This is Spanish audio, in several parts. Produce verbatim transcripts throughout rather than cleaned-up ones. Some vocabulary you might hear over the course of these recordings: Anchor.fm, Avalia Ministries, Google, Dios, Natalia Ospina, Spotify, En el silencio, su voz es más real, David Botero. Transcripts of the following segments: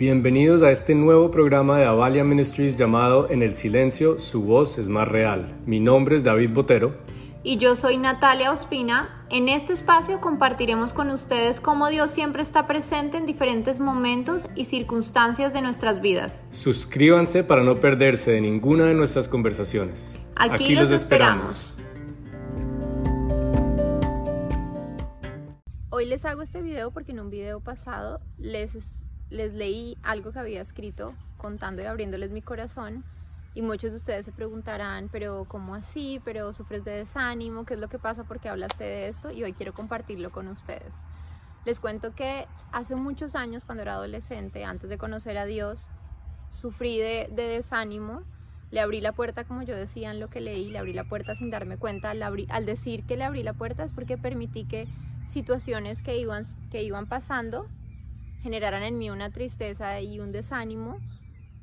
Bienvenidos a este nuevo programa de Avalia Ministries llamado En el silencio, su voz es más real. Mi nombre es David Botero. Y yo soy Natalia Ospina. En este espacio compartiremos con ustedes cómo Dios siempre está presente en diferentes momentos y circunstancias de nuestras vidas. Suscríbanse para no perderse de ninguna de nuestras conversaciones. Aquí, Aquí los esperamos. Hoy les hago este video porque en un video pasado les, les leí algo que había escrito contando y abriéndoles mi corazón. Y muchos de ustedes se preguntarán, pero ¿cómo así? ¿Pero sufres de desánimo? ¿Qué es lo que pasa? ¿Por qué hablaste de esto? Y hoy quiero compartirlo con ustedes. Les cuento que hace muchos años, cuando era adolescente, antes de conocer a Dios, sufrí de, de desánimo. Le abrí la puerta, como yo decía en lo que leí, le abrí la puerta sin darme cuenta. Al, abrí, al decir que le abrí la puerta es porque permití que situaciones que iban, que iban pasando generaran en mí una tristeza y un desánimo.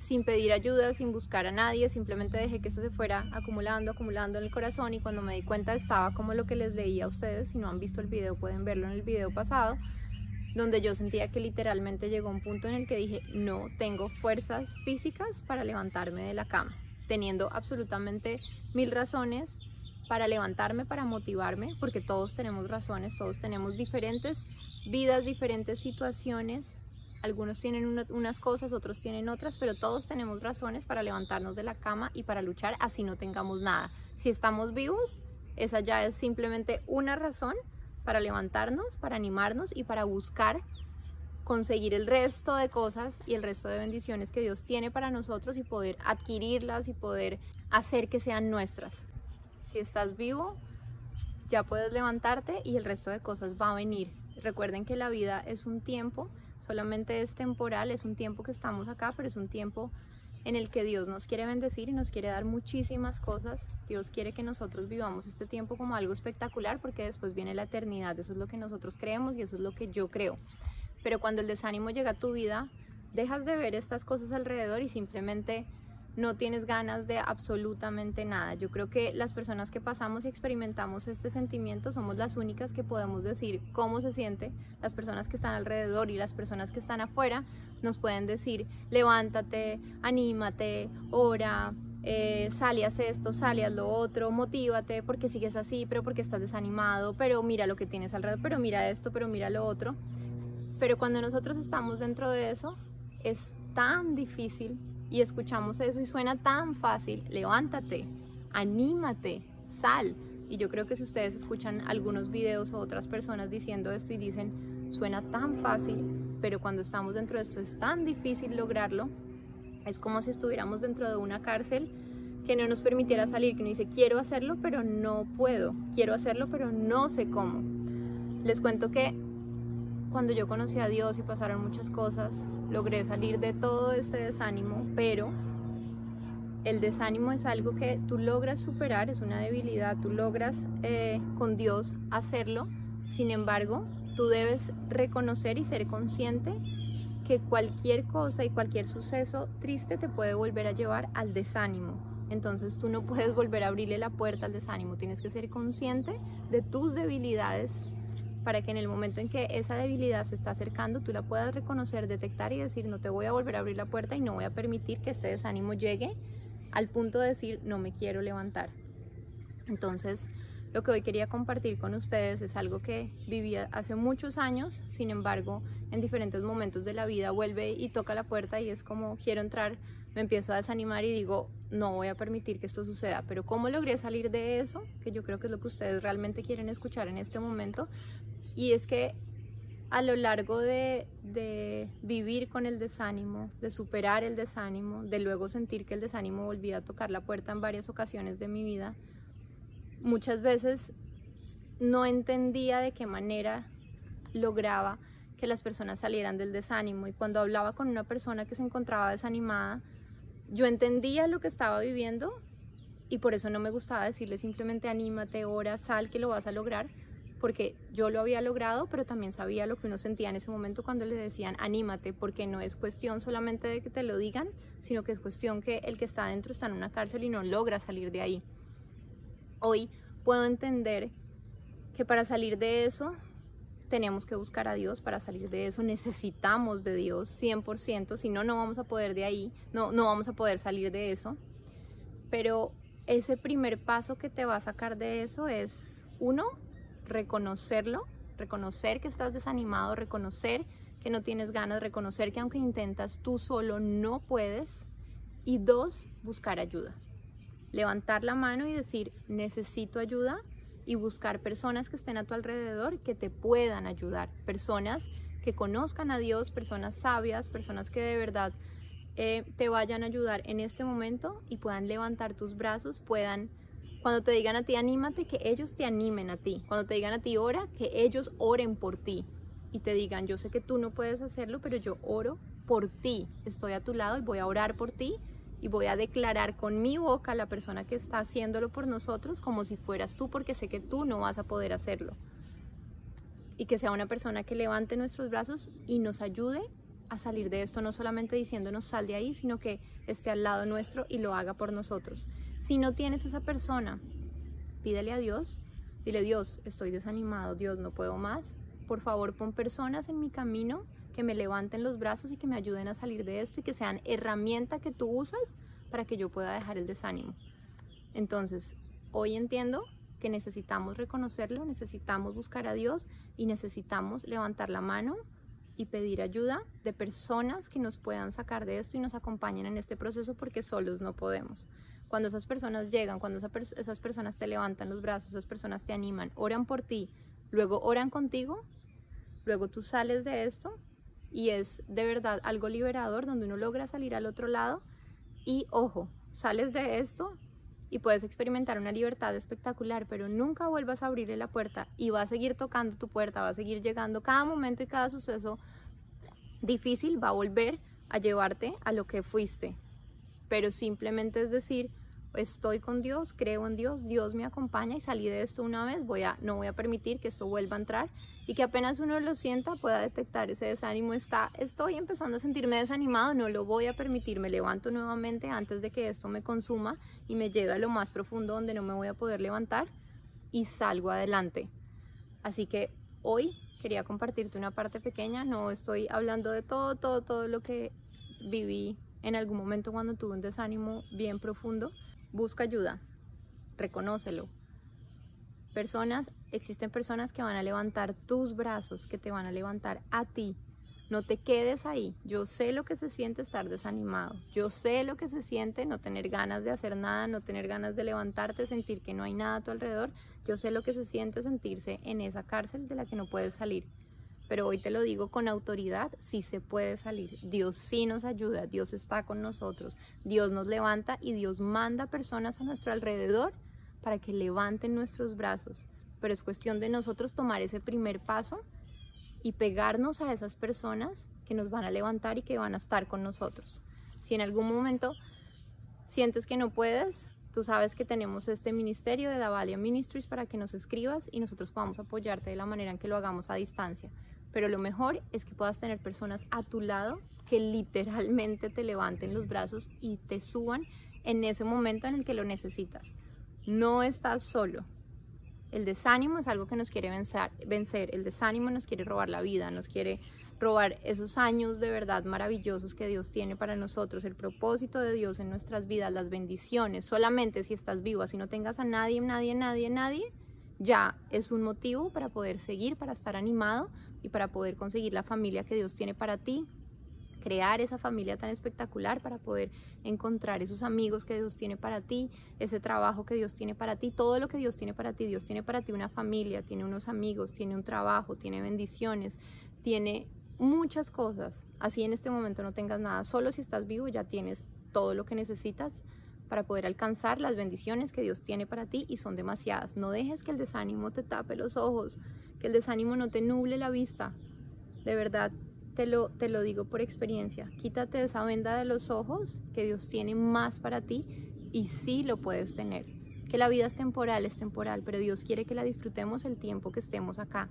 Sin pedir ayuda, sin buscar a nadie, simplemente dejé que eso se fuera acumulando, acumulando en el corazón, y cuando me di cuenta estaba como lo que les leía a ustedes. Si no han visto el video, pueden verlo en el video pasado, donde yo sentía que literalmente llegó un punto en el que dije, no tengo fuerzas físicas para levantarme de la cama, teniendo absolutamente mil razones para levantarme, para motivarme, porque todos tenemos razones, todos tenemos diferentes vidas, diferentes situaciones. Algunos tienen unas cosas, otros tienen otras, pero todos tenemos razones para levantarnos de la cama y para luchar, así no tengamos nada. Si estamos vivos, esa ya es simplemente una razón para levantarnos, para animarnos y para buscar conseguir el resto de cosas y el resto de bendiciones que Dios tiene para nosotros y poder adquirirlas y poder hacer que sean nuestras. Si estás vivo, ya puedes levantarte y el resto de cosas va a venir. Recuerden que la vida es un tiempo. Solamente es temporal, es un tiempo que estamos acá, pero es un tiempo en el que Dios nos quiere bendecir y nos quiere dar muchísimas cosas. Dios quiere que nosotros vivamos este tiempo como algo espectacular, porque después viene la eternidad. Eso es lo que nosotros creemos y eso es lo que yo creo. Pero cuando el desánimo llega a tu vida, dejas de ver estas cosas alrededor y simplemente no tienes ganas de absolutamente nada. Yo creo que las personas que pasamos y experimentamos este sentimiento somos las únicas que podemos decir cómo se siente. Las personas que están alrededor y las personas que están afuera nos pueden decir, levántate, anímate, ora, eh, sal y haz esto, sal y haz lo otro, motívate, porque sigues así, pero porque estás desanimado, pero mira lo que tienes alrededor, pero mira esto, pero mira lo otro. Pero cuando nosotros estamos dentro de eso, es tan difícil. Y escuchamos eso y suena tan fácil, levántate, anímate, sal. Y yo creo que si ustedes escuchan algunos videos o otras personas diciendo esto y dicen, suena tan fácil, pero cuando estamos dentro de esto es tan difícil lograrlo. Es como si estuviéramos dentro de una cárcel que no nos permitiera salir, que uno dice, quiero hacerlo, pero no puedo, quiero hacerlo, pero no sé cómo. Les cuento que cuando yo conocí a Dios y pasaron muchas cosas, logré salir de todo este desánimo, pero el desánimo es algo que tú logras superar, es una debilidad, tú logras eh, con Dios hacerlo. Sin embargo, tú debes reconocer y ser consciente que cualquier cosa y cualquier suceso triste te puede volver a llevar al desánimo. Entonces tú no puedes volver a abrirle la puerta al desánimo, tienes que ser consciente de tus debilidades, para que en el momento en que esa debilidad se está acercando, tú la puedas reconocer, detectar y decir, no te voy a volver a abrir la puerta y no voy a permitir que este desánimo llegue al punto de decir, no me quiero levantar. Entonces, lo que hoy quería compartir con ustedes es algo que viví hace muchos años, sin embargo, en diferentes momentos de la vida vuelve y toca la puerta y es como, quiero entrar, me empiezo a desanimar y digo, no voy a permitir que esto suceda. Pero ¿cómo logré salir de eso? Que yo creo que es lo que ustedes realmente quieren escuchar en este momento. Y es que a lo largo de, de vivir con el desánimo, de superar el desánimo, de luego sentir que el desánimo volvía a tocar la puerta en varias ocasiones de mi vida, muchas veces no entendía de qué manera lograba que las personas salieran del desánimo. Y cuando hablaba con una persona que se encontraba desanimada, yo entendía lo que estaba viviendo y por eso no me gustaba decirle simplemente anímate, ora, sal, que lo vas a lograr, porque yo lo había logrado, pero también sabía lo que uno sentía en ese momento cuando le decían anímate, porque no es cuestión solamente de que te lo digan, sino que es cuestión que el que está adentro está en una cárcel y no logra salir de ahí. Hoy puedo entender que para salir de eso tenemos que buscar a Dios para salir de eso, necesitamos de Dios cien por ciento, si no, no vamos a poder de ahí, no, no vamos a poder salir de eso. Pero ese primer paso que te va a sacar de eso es, uno, reconocerlo, reconocer que estás desanimado, reconocer que no tienes ganas, reconocer que aunque intentas tú solo no puedes, y dos, buscar ayuda. Levantar la mano y decir, necesito ayuda, y buscar personas que estén a tu alrededor que te puedan ayudar, personas que conozcan a Dios, personas sabias, personas que de verdad eh, te vayan a ayudar en este momento y puedan levantar tus brazos, puedan, cuando te digan a ti anímate, que ellos te animen a ti, cuando te digan a ti ora, que ellos oren por ti y te digan, yo sé que tú no puedes hacerlo, pero yo oro por ti, estoy a tu lado y voy a orar por ti y voy a declarar con mi boca a la persona que está haciéndolo por nosotros como si fueras tú, porque sé que tú no vas a poder hacerlo. Y que sea una persona que levante nuestros brazos y nos ayude a salir de esto, no solamente diciéndonos sal de ahí, sino que esté al lado nuestro y lo haga por nosotros. Si no tienes esa persona, pídele a Dios, dile Dios, estoy desanimado, Dios, no puedo más, por favor pon personas en mi camino que me levanten los brazos y que me ayuden a salir de esto y que sean herramienta que tú usas para que yo pueda dejar el desánimo. Entonces, hoy entiendo que necesitamos reconocerlo, necesitamos buscar a Dios y necesitamos levantar la mano y pedir ayuda de personas que nos puedan sacar de esto y nos acompañen en este proceso, porque solos no podemos. Cuando esas personas llegan, cuando esas personas te levantan los brazos, esas personas te animan, oran por ti, luego oran contigo, luego tú sales de esto. Y es de verdad algo liberador donde uno logra salir al otro lado y, ojo, sales de esto y puedes experimentar una libertad espectacular, pero nunca vuelvas a abrirle la puerta y va a seguir tocando tu puerta, va a seguir llegando cada momento y cada suceso difícil, va a volver a llevarte a lo que fuiste. Pero simplemente es decir, estoy con Dios, creo en Dios, Dios me acompaña y salí de esto una vez, voy a, no voy a permitir que esto vuelva a entrar y que apenas uno lo sienta pueda detectar ese desánimo, está, estoy empezando a sentirme desanimado, no lo voy a permitir, me levanto nuevamente antes de que esto me consuma y me lleve a lo más profundo donde no me voy a poder levantar y salgo adelante. Así que hoy quería compartirte una parte pequeña, no estoy hablando de todo, todo, todo lo que viví en algún momento cuando tuve un desánimo bien profundo. Busca ayuda, reconócelo. Personas, existen personas que van a levantar tus brazos, que te van a levantar a ti. No te quedes ahí. Yo sé lo que se siente estar desanimado. Yo sé lo que se siente no tener ganas de hacer nada, no tener ganas de levantarte, sentir que no hay nada a tu alrededor. Yo sé lo que se siente sentirse en esa cárcel de la que no puedes salir. Pero hoy te lo digo con autoridad, sí se puede salir. Dios sí nos ayuda, Dios está con nosotros, Dios nos levanta y Dios manda personas a nuestro alrededor para que levanten nuestros brazos. Pero es cuestión de nosotros tomar ese primer paso y pegarnos a esas personas que nos van a levantar y que van a estar con nosotros. Si en algún momento sientes que no puedes, tú sabes que tenemos este ministerio de Avalia Ministries para que nos escribas y nosotros podamos apoyarte de la manera en que lo hagamos a distancia. Pero lo mejor es que puedas tener personas a tu lado que literalmente te levanten los brazos y te suban en ese momento en el que lo necesitas. No estás solo. El desánimo es algo que nos quiere vencer. El desánimo nos quiere robar la vida, nos quiere robar esos años de verdad maravillosos que Dios tiene para nosotros, el propósito de Dios en nuestras vidas, las bendiciones. Solamente si estás viva, si no tengas a nadie, nadie, nadie, nadie, ya es un motivo para poder seguir, para estar animado y para poder conseguir la familia que Dios tiene para ti, crear esa familia tan espectacular, para poder encontrar esos amigos que Dios tiene para ti, ese trabajo que Dios tiene para ti, todo lo que Dios tiene para ti. Dios tiene para ti una familia, tiene unos amigos, tiene un trabajo, tiene bendiciones, tiene muchas cosas. Así en este momento no tengas nada, solo si estás vivo ya tienes todo lo que necesitas para poder alcanzar las bendiciones que Dios tiene para ti, y son demasiadas. No dejes que el desánimo te tape los ojos, que el desánimo no te nuble la vista. De verdad te lo, te lo digo por experiencia, quítate esa venda de los ojos, que Dios tiene más para ti y sí lo puedes tener. Que la vida es temporal, es temporal, pero Dios quiere que la disfrutemos el tiempo que estemos acá.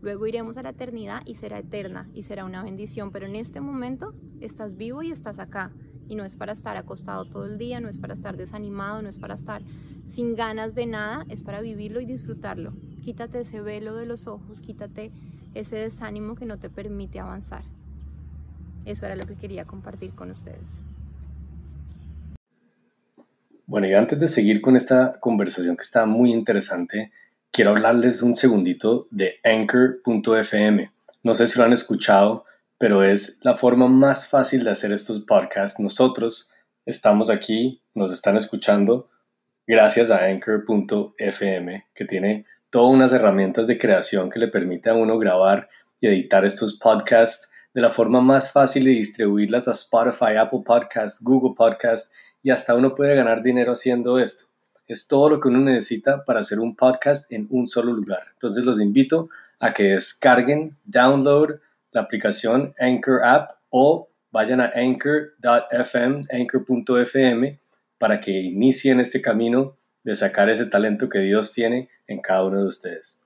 Luego iremos a la eternidad y será eterna y será una bendición, pero en este momento estás vivo y estás acá. Y no es para estar acostado todo el día, no es para estar desanimado, no es para estar sin ganas de nada, es para vivirlo y disfrutarlo. Quítate ese velo de los ojos, quítate ese desánimo que no te permite avanzar. Eso era lo que quería compartir con ustedes. Bueno, y antes de seguir con esta conversación que está muy interesante, quiero hablarles un segundito de Anchor punto F M. No sé si lo han escuchado, pero es la forma más fácil de hacer estos podcasts. Nosotros estamos aquí, nos están escuchando gracias a Anchor punto F M, que tiene todas unas herramientas de creación que le permite a uno grabar y editar estos podcasts de la forma más fácil y distribuirlas a Spotify, Apple Podcasts, Google Podcasts, y hasta uno puede ganar dinero haciendo esto. Es todo lo que uno necesita para hacer un podcast en un solo lugar. Entonces los invito a que descarguen, download la aplicación Anchor App o vayan a Anchor punto F M, Anchor punto F M, para que inicien este camino de sacar ese talento que Dios tiene en cada uno de ustedes.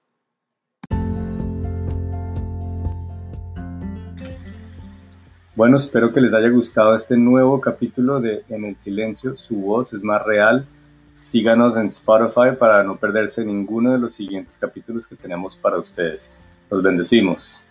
Bueno, espero que les haya gustado este nuevo capítulo de En el silencio, su voz es más real. Síganos en Spotify para no perderse ninguno de los siguientes capítulos que tenemos para ustedes. Los bendecimos.